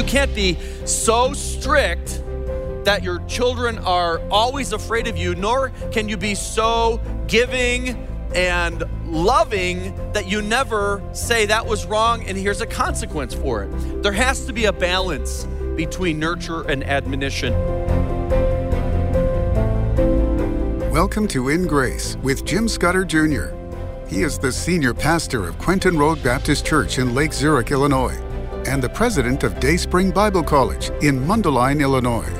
You can't be so strict that your children are always afraid of you, nor can you be so giving and loving that you never say that was wrong and here's a consequence for it. There has to be a balance between nurture and admonition. Welcome to In Grace with Jim Scudder, Jr. He is the senior pastor of Quentin Road Baptist Church in Lake Zurich, Illinois, and the president of Dayspring Bible College in Mundelein, Illinois.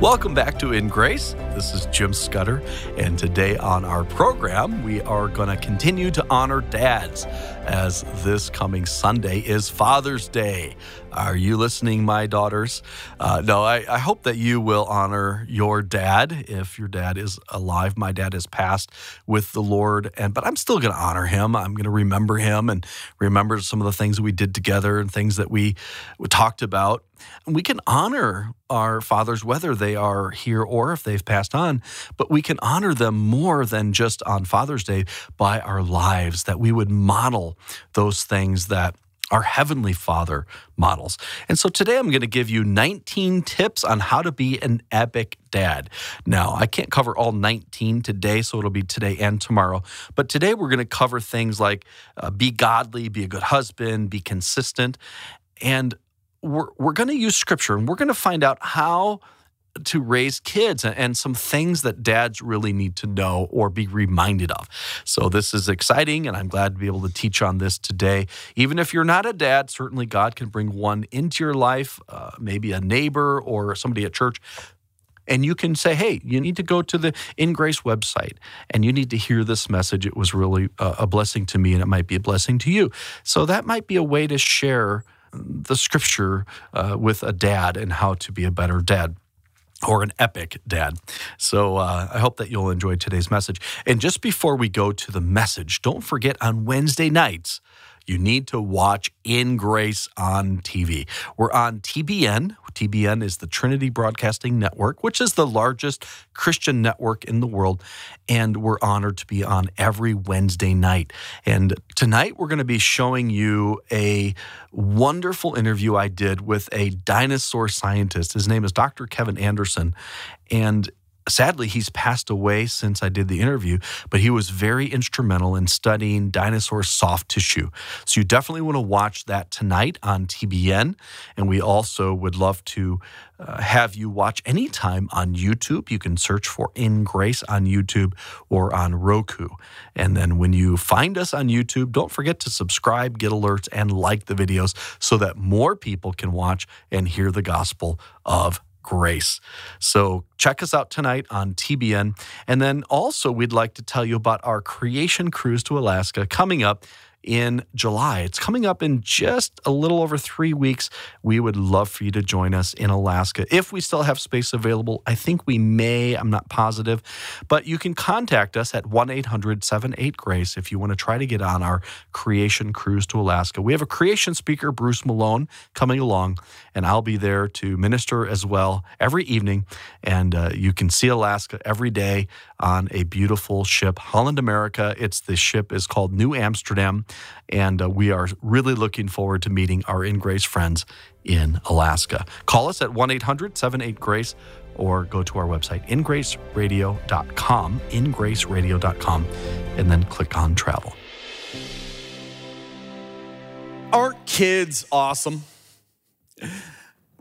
Welcome back to In Grace. This is Jim Scudder, and today on our program, we are going to continue to honor dads, as this coming Sunday is Father's Day. Are you listening, my daughters? No, I hope that you will honor your dad if your dad is alive. My dad has passed with the Lord, but I'm still going to honor him. I'm going to remember him and remember some of the things we did together and things that we talked about. And we can honor our fathers, whether they are here or if they've passed on, but we can honor them more than just on Father's Day by our lives, that we would model those things that our Heavenly Father models. And so today I'm going to give you 19 tips on how to be an epic dad. Now, I can't cover all 19 today, so it'll be today and tomorrow. But today we're going to cover things like be godly, be a good husband, be consistent. And we're going to use Scripture, and we're going to find out how to raise kids and some things that dads really need to know or be reminded of. So this is exciting, and I'm glad to be able to teach on this today. Even if you're not a dad, certainly God can bring one into your life, maybe a neighbor or somebody at church. And you can say, hey, you need to go to the In Grace website and you need to hear this message. It was really a blessing to me, and it might be a blessing to you. So that might be a way to share the Scripture with a dad and how to be a better dad, or an epic dad. So I hope that you'll enjoy today's message. And just before we go to the message, don't forget on Wednesday nights, you need to watch In Grace on TV. We're on TBN. TBN is the Trinity Broadcasting Network, which is the largest Christian network in the world. And we're honored to be on every Wednesday night. And tonight we're going to be showing you a wonderful interview I did with a dinosaur scientist. His name is Dr. Kevin Anderson. And sadly, he's passed away since I did the interview, but he was very instrumental in studying dinosaur soft tissue. So you definitely want to watch that tonight on TBN. And we also would love to have you watch anytime on YouTube. You can search for In Grace on YouTube or on Roku. And then when you find us on YouTube, don't forget to subscribe, get alerts, and like the videos so that more people can watch and hear the gospel of Grace. So check us out tonight on TBN. And then also we'd like to tell you about our Creation Cruise to Alaska coming up in July. It's coming up in just a little over 3 weeks. We would love for you to join us in Alaska if we still have space available. I think we may, I'm not positive, but you can contact us at 1-800-78-GRACE if you want to try to get on our Creation Cruise to Alaska. We have a creation speaker, Bruce Malone, coming along, and I'll be there to minister as well every evening. And you can see Alaska every day on a beautiful ship, Holland America. The ship is called New Amsterdam. And we are really looking forward to meeting our In Grace friends in Alaska. Call us at 1-800-78-GRACE or go to our website, ingraceradio.com, ingraceradio.com, and then click on travel. Aren't kids awesome?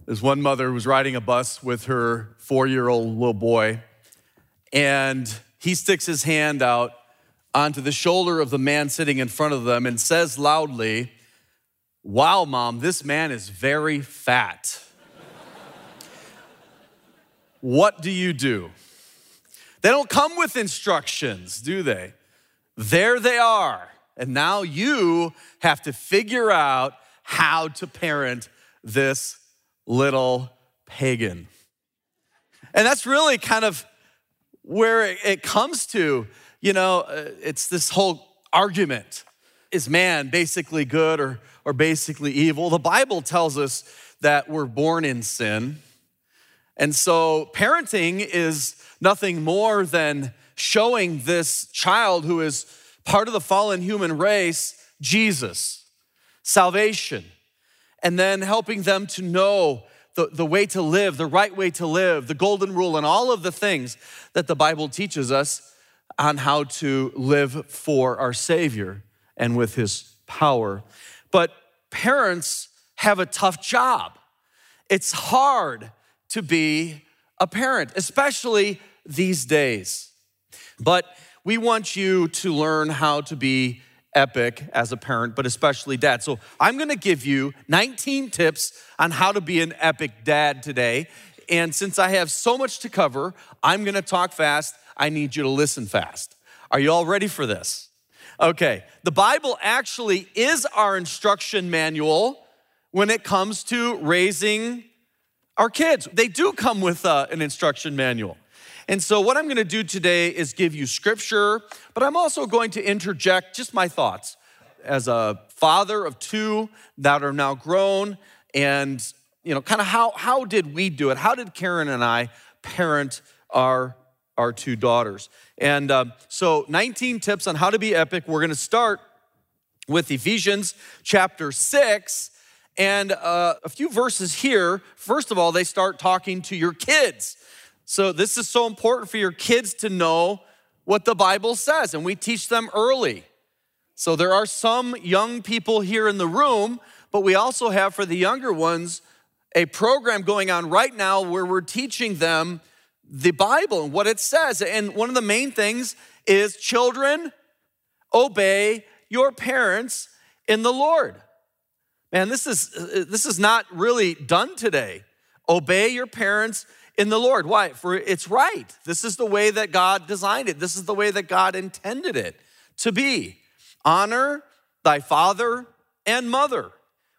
There's one mother who was riding a bus with her 4-year-old little boy, and he sticks his hand out onto the shoulder of the man sitting in front of them and says loudly, "Wow, Mom, this man is very fat." What do you do? They don't come with instructions, do they? There they are. And now you have to figure out how to parent this little pagan. And that's really kind of where it comes to. You know, it's this whole argument. Is man basically good or basically evil? The Bible tells us that we're born in sin. And so parenting is nothing more than showing this child who is part of the fallen human race, Jesus, salvation. and then helping them to know the way to live, the right way to live, the golden rule, and all of the things that the Bible teaches us on how to live for our Savior and with His power. But parents have a tough job. It's hard to be a parent, especially these days. But we want you to learn how to be epic as a parent, but especially dad. So I'm gonna give you 19 tips on how to be an epic dad today. And since I have so much to cover, I'm gonna talk fast. I need you to listen fast. Are you all ready for this? Okay, the Bible actually is our instruction manual when it comes to raising our kids. They do come with an instruction manual. And so what I'm gonna do today is give you scripture, but I'm also going to interject just my thoughts as a father of two that are now grown, and kind of how did we do it? How did Karen and I parent our two daughters? And so 19 tips on how to be epic. We're gonna start with Ephesians chapter 6, and a few verses here. First of all, they start talking to your kids. So this is so important for your kids to know what the Bible says, and we teach them early. So there are some young people here in the room, but we also have for the younger ones a program going on right now where we're teaching them the Bible and what it says. And one of the main things is, children, obey your parents in the Lord. Man, this is not really done today. Obey your parents in the Lord. Why? For it's right. This is the way that God designed it. This is the way that God intended it to be. Honor thy father and mother,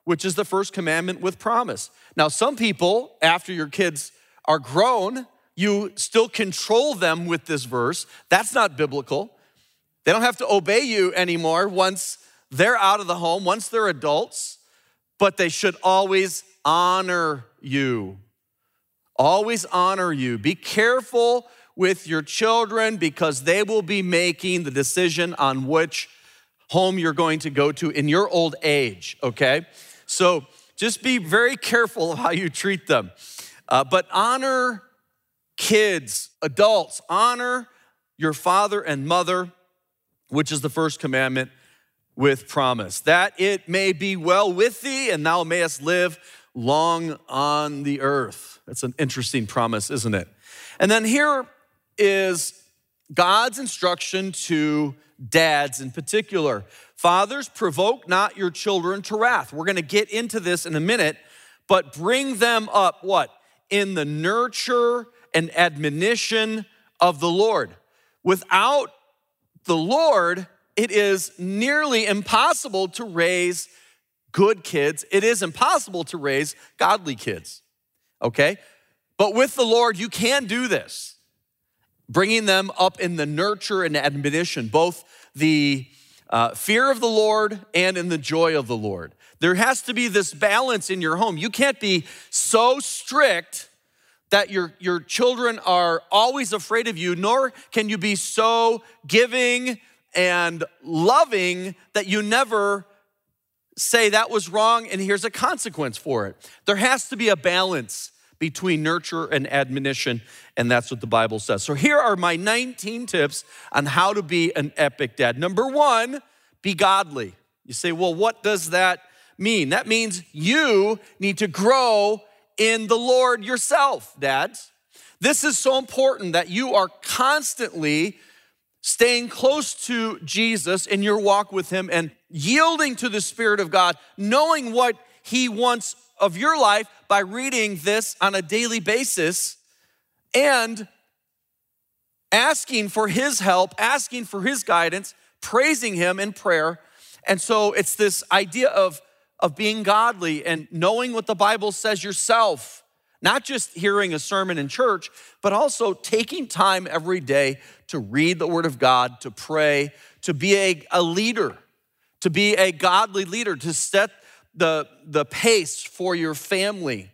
which is the first commandment with promise. Now, some people, after your kids are grown, you still control them with this verse. That's not biblical. They don't have to obey you anymore once they're out of the home, once they're adults, but they should always honor you. Always honor you. Be careful with your children, because they will be making the decision on which home you're going to go to in your old age, okay? So just be very careful of how you treat them. But honor kids, adults, honor your father and mother, which is the first commandment with promise, that it may be well with thee and thou mayest live long on the earth. That's an interesting promise, isn't it? And then here is God's instruction to dads in particular. Fathers, provoke not your children to wrath. We're gonna get into this in a minute, but bring them up, what? In the nurture and admonition of the Lord. Without the Lord, it is nearly impossible to raise good kids. It is impossible to raise godly kids, okay? But with the Lord, you can do this, bringing them up in the nurture and admonition, both the fear of the Lord and in the joy of the Lord. There has to be this balance in your home. You can't be so strict that your children are always afraid of you, nor can you be so giving and loving that you never say that was wrong and here's a consequence for it. There has to be a balance between nurture and admonition, and that's what the Bible says. So here are my 19 tips on how to be an epic dad. Number one, be godly. You say, well, what does that mean? That means you need to grow in the Lord yourself, dads. This is so important that you are constantly staying close to Jesus in your walk with Him and yielding to the Spirit of God, knowing what He wants of your life by reading this on a daily basis and asking for His help, asking for His guidance, praising Him in prayer. And so it's this idea of being godly and knowing what the Bible says yourself, not just hearing a sermon in church, but also taking time every day to read the Word of God, to pray, to be a leader, to be a godly leader, to set the pace for your family,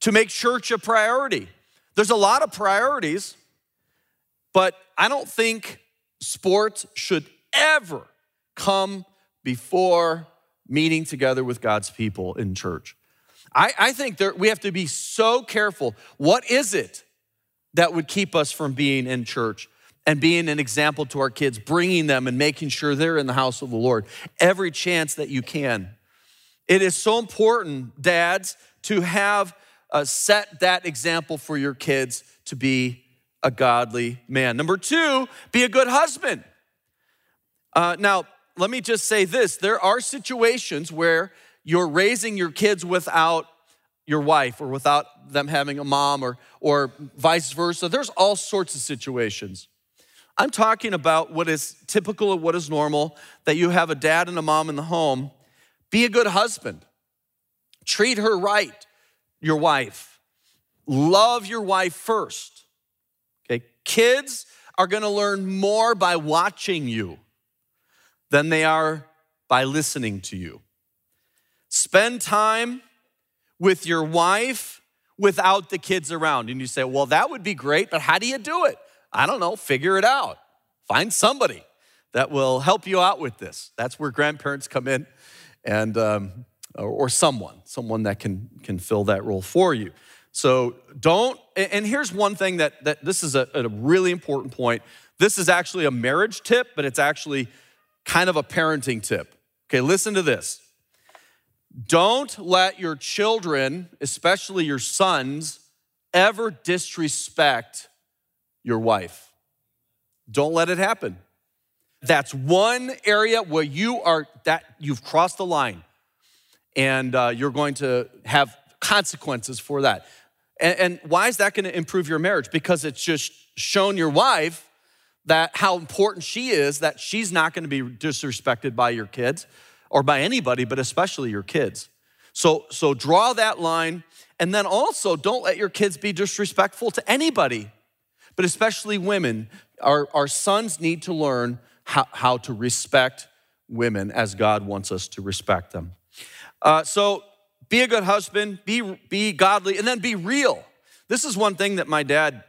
to make church a priority. There's a lot of priorities, but I don't think sports should ever come before meeting together with God's people in church. I think that we have to be so careful. What is it that would keep us from being in church and being an example to our kids, bringing them and making sure they're in the house of the Lord every chance that you can? It is so important, dads, to have set that example for your kids to be a godly man. Number two, be a good husband. Now, let me just say this. There are situations where you're raising your kids without your wife or without them having a mom or vice versa. There's all sorts of situations. I'm talking about what is typical and what is normal, that you have a dad and a mom in the home. Be a good husband. Treat her right, your wife. Love your wife first, okay? Kids are gonna learn more by watching you than they are by listening to you. Spend time with your wife without the kids around. And you say, well, that would be great, but how do you do it? I don't know, figure it out. Find somebody that will help you out with this. That's where grandparents come in, and or someone that can fill that role for you. So don't, and here's one thing that this is a really important point. This is actually a marriage tip, but it's actually kind of a parenting tip. Okay, listen to this. Don't let your children, especially your sons, ever disrespect your wife. Don't let it happen. That's one area where you've crossed the line, and you're going to have consequences for that. And why is that going to improve your marriage? Because it's just shown your wife that how important she is, that she's not going to be disrespected by your kids, or by anybody, but especially your kids. So draw that line, and then also don't let your kids be disrespectful to anybody, but especially women. Our sons need to learn how to respect women as God wants us to respect them. So be a good husband, be godly, and then be real. This is one thing that my dad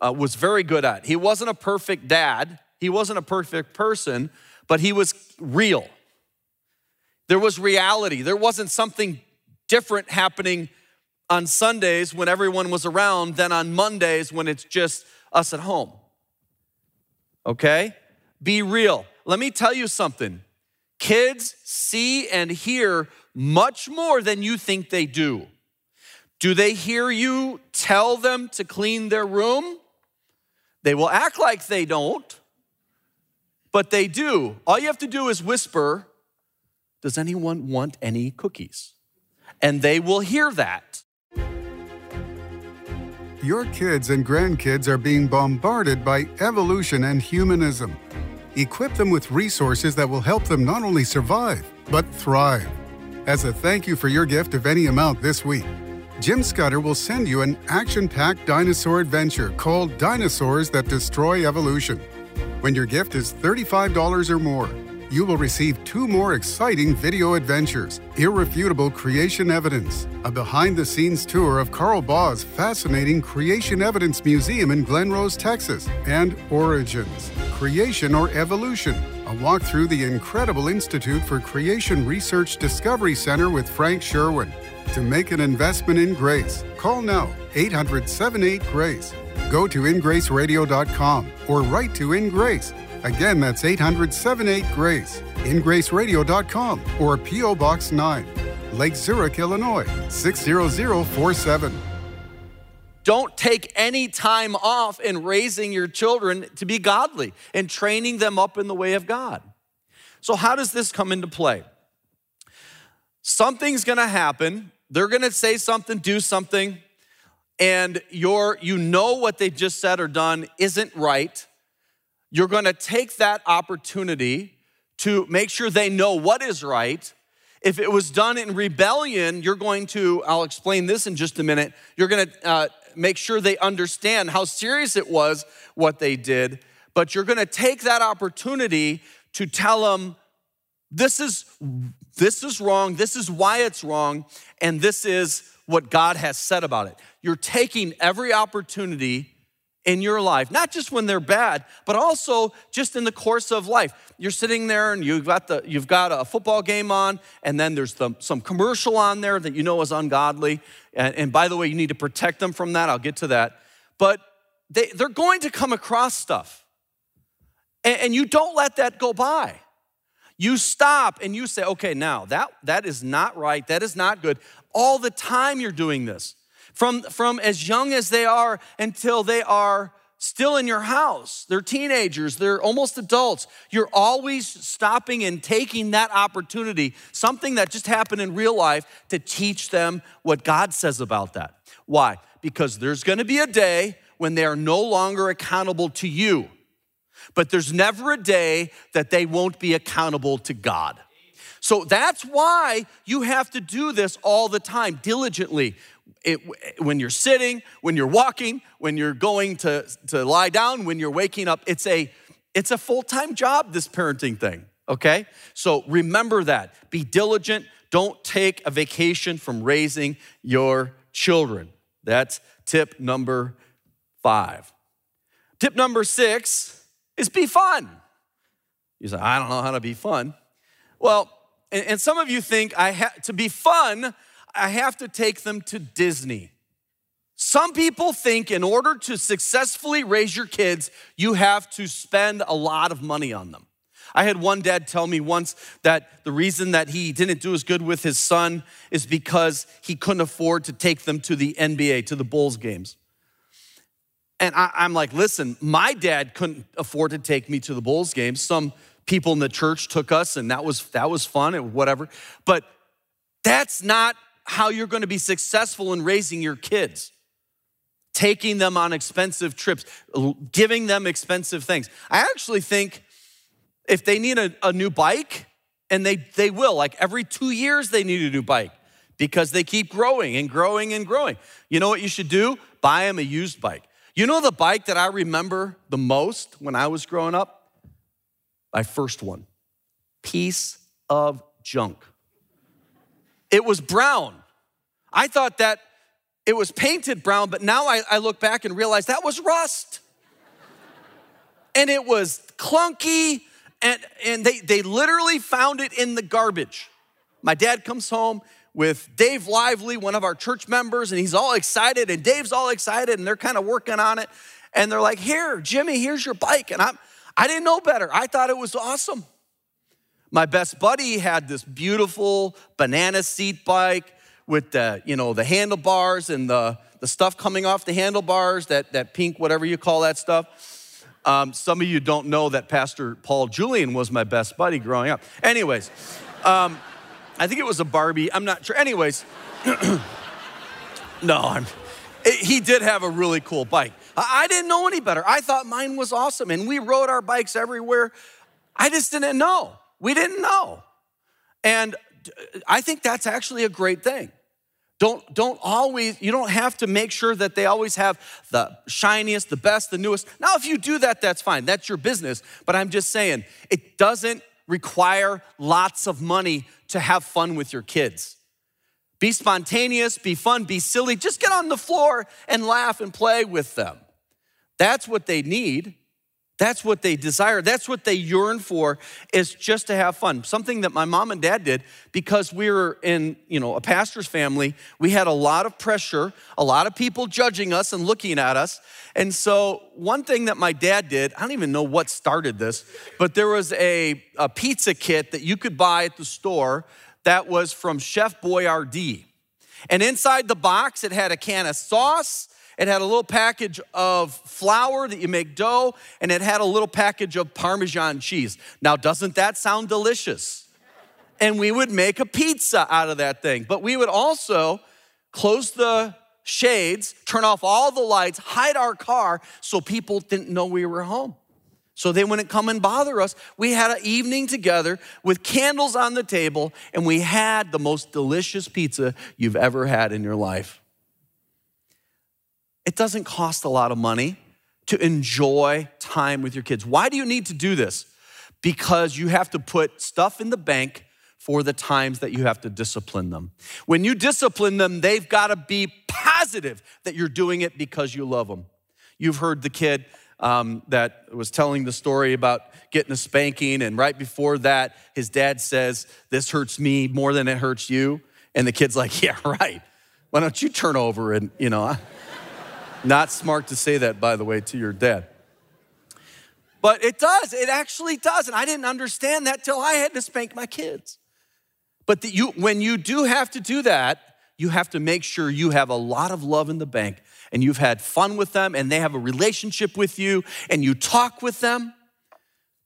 was very good at. He wasn't a perfect dad, he wasn't a perfect person, but he was real. There was reality. There wasn't something different happening on Sundays when everyone was around than on Mondays when it's just us at home. Okay? Be real. Let me tell you something. Kids see and hear much more than you think they do. Do they hear you tell them to clean their room? They will act like they don't, but they do. All you have to do is whisper, "Does anyone want any cookies?" And they will hear that. Your kids and grandkids are being bombarded by evolution and humanism. Equip them with resources that will help them not only survive, but thrive. As a thank you for your gift of any amount this week, Jim Scudder will send you an action-packed dinosaur adventure called Dinosaurs That Destroy Evolution. When your gift is $35 or more, you will receive 2 more exciting video adventures, Irrefutable Creation Evidence, a behind-the-scenes tour of Carl Baugh's fascinating Creation Evidence Museum in Glen Rose, Texas, and Origins, Creation or Evolution, a walk through the incredible Institute for Creation Research Discovery Center with Frank Sherwin. To make an investment in Grace, call now, 800-78-GRACE. Go to ingraceradio.com or write to InGrace. Again, that's 800-78-GRACE, ingraceradio.com, or P.O. Box 9, Lake Zurich, Illinois, 60047. Don't take any time off in raising your children to be godly and training them up in the way of God. So how does this come into play? Something's going to happen. They're going to say something, do something, and what they just said or done isn't right. You're gonna take that opportunity to make sure they know what is right. If it was done in rebellion, I'll explain this in just a minute, you're gonna make sure they understand how serious it was, what they did, but you're gonna take that opportunity to tell them, this is wrong, this is why it's wrong, and this is what God has said about it. You're taking every opportunity in your life, not just when they're bad, but also just in the course of life. You're sitting there and you've got a football game on, and then there's some commercial on there that you know is ungodly. And by the way, you need to protect them from that. I'll get to that. But they're going to come across stuff. And you don't let that go by. You stop and you say, okay, now that is not right. That is not good. All the time you're doing this. From as young as they are until they are still in your house. They're teenagers. They're almost adults. You're always stopping and taking that opportunity, something that just happened in real life, to teach them what God says about that. Why? Because there's going to be a day when they are no longer accountable to you. But there's never a day that they won't be accountable to God. So that's why you have to do this all the time, diligently. When you're sitting, when you're walking, when you're going to lie down, when you're waking up, it's a full-time job, this parenting thing, okay? So remember that. Be diligent. Don't take a vacation from raising your children. That's tip number 5. Tip number 6 is be fun. You say, I don't know how to be fun. Well, and some of you think to be fun, I have to take them to Disney. Some people think in order to successfully raise your kids, you have to spend a lot of money on them. I had one dad tell me once that the reason that he didn't do as good with his son is because he couldn't afford to take them to the NBA, to the Bulls games. And I'm like, listen, my dad couldn't afford to take me to the Bulls games. Some people in the church took us, and that was fun and whatever. But that's not how you're going to be successful in raising your kids. Taking them on expensive trips, giving them expensive things. I actually think if they need a new bike, and they will, like every 2 years they need a new bike because they keep growing and growing and growing. You know what you should do? Buy them a used bike. You know the bike that I remember the most when I was growing up? My first one. Piece of junk. It was brown. I thought that it was painted brown, but now I look back and realize that was rust. And it was clunky, and they literally found it in the garbage. My dad comes home with Dave Lively, one of our church members, and he's all excited, and Dave's all excited, and they're kind of working on it. And they're like, here, Jimmy, here's your bike. And I didn't know better. I thought it was awesome. My best buddy had this beautiful banana seat bike with the handlebars and the stuff coming off the handlebars, that pink, whatever you call that stuff. Some of you don't know that Pastor Paul Julian was my best buddy growing up. Anyways, I think it was a Barbie. I'm not sure. Anyways, he did have a really cool bike. I didn't know any better. I thought mine was awesome, and we rode our bikes everywhere. I just didn't know. We didn't know. And I think that's actually a great thing. You don't have to make sure that they always have the shiniest, the best, the newest. Now, if you do that, that's fine. That's your business. But I'm just saying, it doesn't require lots of money to have fun with your kids. Be spontaneous, be fun, be silly. Just get on the floor and laugh and play with them. That's what they need. That's what they desire. That's what they yearn for, is just to have fun. Something that my mom and dad did, because we were in, a pastor's family, we had a lot of pressure, a lot of people judging us and looking at us. And so one thing that my dad did, I don't even know what started this, but there was a pizza kit that you could buy at the store that was from Chef Boyardee. And inside the box, it had a can of sauce, it had a little package of flour that you make dough, and it had a little package of Parmesan cheese. Now, doesn't that sound delicious? And we would make a pizza out of that thing. But we would also close the shades, turn off all the lights, hide our car so people didn't know we were home. So they wouldn't come and bother us. We had an evening together with candles on the table, and we had the most delicious pizza you've ever had in your life. It doesn't cost a lot of money to enjoy time with your kids. Why do you need to do this? Because you have to put stuff in the bank for the times that you have to discipline them. When you discipline them, they've got to be positive that you're doing it because you love them. You've heard the kid that was telling the story about getting a spanking, and right before that, his dad says, "This hurts me more than it hurts you." And the kid's like, "Yeah, right. Why don't you turn over?" And, you know, not smart to say that, by the way, to your dad. But it does. It actually does. And I didn't understand that till I had to spank my kids. But when you do have to do that, you have to make sure you have a lot of love in the bank, and you've had fun with them, and they have a relationship with you, and you talk with them.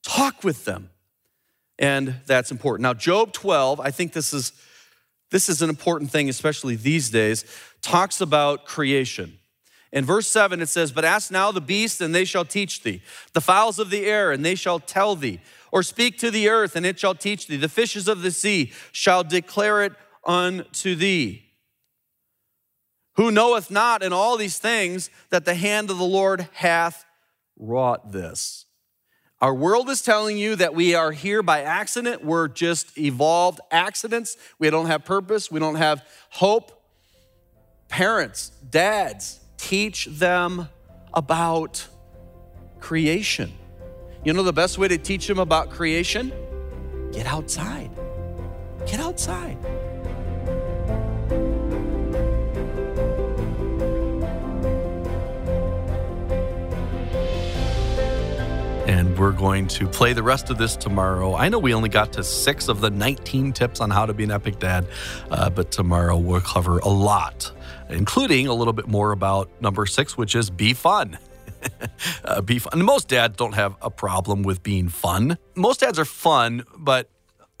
Talk with them. And that's important. Now, Job 12, I think this is an important thing, especially these days, talks about creation. In verse 7, it says, "But ask now the beasts, and they shall teach thee, the fowls of the air, and they shall tell thee, or speak to the earth, and it shall teach thee, the fishes of the sea shall declare it unto thee. Who knoweth not in all these things that the hand of the Lord hath wrought this?" Our world is telling you that we are here by accident. We're just evolved accidents. We don't have purpose. We don't have hope. Parents, dads, teach them about creation. You know the best way to teach them about creation? Get outside. Get outside. And we're going to play the rest of this tomorrow. I know we only got to 6 of the 19 tips on how to be an epic dad, but tomorrow we'll cover a lot, including a little bit more about number 6, which is be fun. Be fun. Most dads don't have a problem with being fun. Most dads are fun, but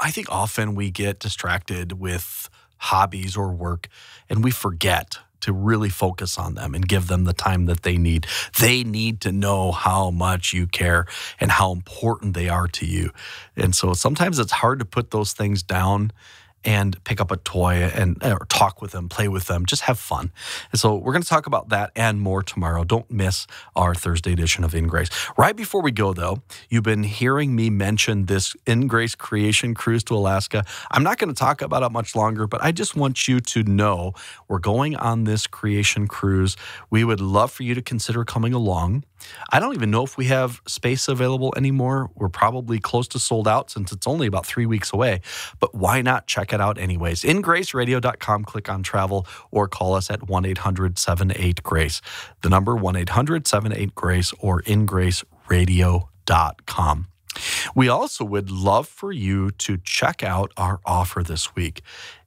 I think often we get distracted with hobbies or work, and we forget to really focus on them and give them the time that they need. They need to know how much you care and how important they are to you. And so sometimes it's hard to put those things down and pick up a toy and or talk with them, play with them, just have fun. And so we're going to talk about that and more tomorrow. Don't miss our Thursday edition of In Grace. Right before we go, though, you've been hearing me mention this In Grace Creation Cruise to Alaska. I'm not going to talk about it much longer, but I just want you to know we're going on this creation cruise. We would love for you to consider coming along. I don't even know if we have space available anymore. We're probably close to sold out since it's only about 3 weeks away, but why not check it out anyways? Ingraceradio.com, click on travel, or call us at 1-800-78-GRACE. The number 1-800-78-GRACE or ingraceradio.com. We also would love for you to check out our offer this week.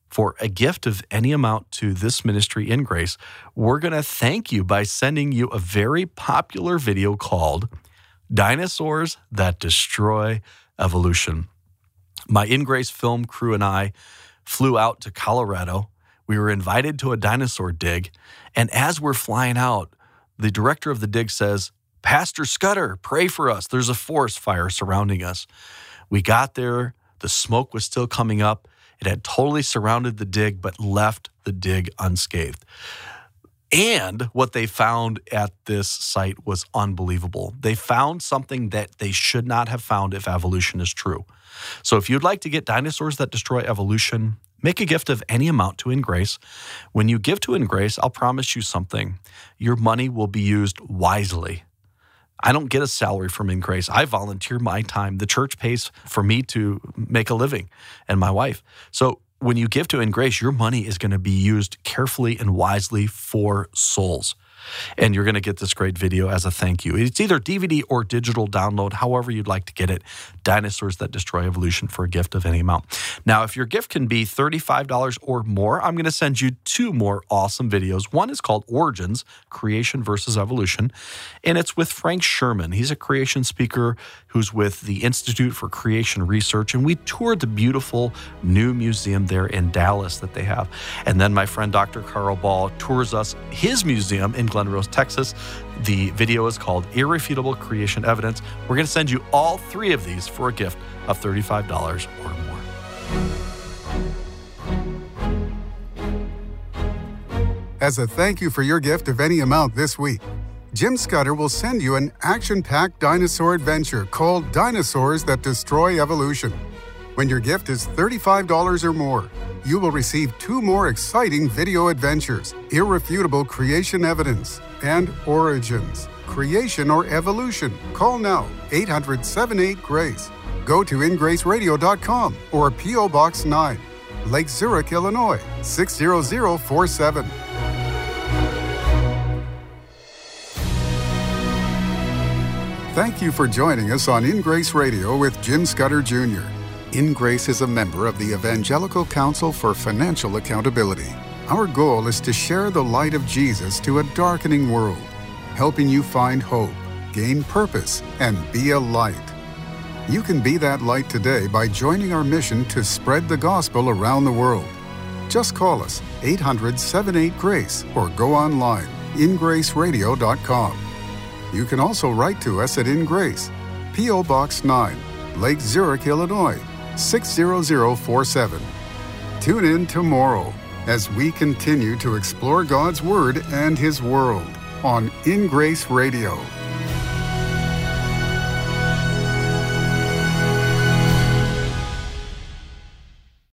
For a gift of any amount to this ministry, In Grace, we're going to thank you by sending you a very popular video called Dinosaurs That Destroy Evolution. My In Grace film crew and I flew out to Colorado. We were invited to a dinosaur dig. And as we're flying out, the director of the dig says, "Pastor Scudder, pray for us. There's a forest fire surrounding us." We got there. The smoke was still coming up. It had totally surrounded the dig, but left the dig unscathed. And what they found at this site was unbelievable. They found something that they should not have found if evolution is true. So if you'd like to get Dinosaurs That Destroy Evolution, make a gift of any amount to In Grace. When you give to In Grace, I'll promise you something. Your money will be used wisely. I don't get a salary from In Grace. I volunteer my time. The church pays for me to make a living and my wife. So when you give to In Grace, your money is going to be used carefully and wisely for souls. And you're going to get this great video as a thank you. It's either DVD or digital download, however you'd like to get it. Dinosaurs That Destroy Evolution for a gift of any amount. Now, if your gift can be $35 or more, I'm going to send you 2 more awesome videos. One is called Origins, Creation versus Evolution, and it's with Frank Sherwin. He's a creation speaker who's with the Institute for Creation Research, and we toured the beautiful new museum there in Dallas that they have. And then my friend Dr. Carl Ball tours us his museum in Glen Rose, Texas. The video is called Irrefutable Creation Evidence. We're going to send you all 3 of these for a gift of $35 or more. As a thank you for your gift of any amount this week, Jim Scudder will send you an action-packed dinosaur adventure called Dinosaurs That Destroy Evolution. When your gift is $35 or more, you will receive 2 more exciting video adventures, Irrefutable Creation Evidence and Origins. creation or evolution. Call now, 800-78-GRACE. Go to ingraceradio.com or P.O. Box 9, Lake Zurich, Illinois, 60047. Thank you for joining us on In Grace Radio with Jim Scudder, Jr. In Grace is a member of the Evangelical Council for Financial Accountability. Our goal is to share the light of Jesus to a darkening world, helping you find hope, gain purpose, and be a light. You can be that light today by joining our mission to spread the gospel around the world. Just call us, 800-78-GRACE, or go online, ingraceradio.com. You can also write to us at In Grace, P.O. Box 9, Lake Zurich, Illinois, 60047. Tune in tomorrow as we continue to explore God's Word and His world on In Grace Radio.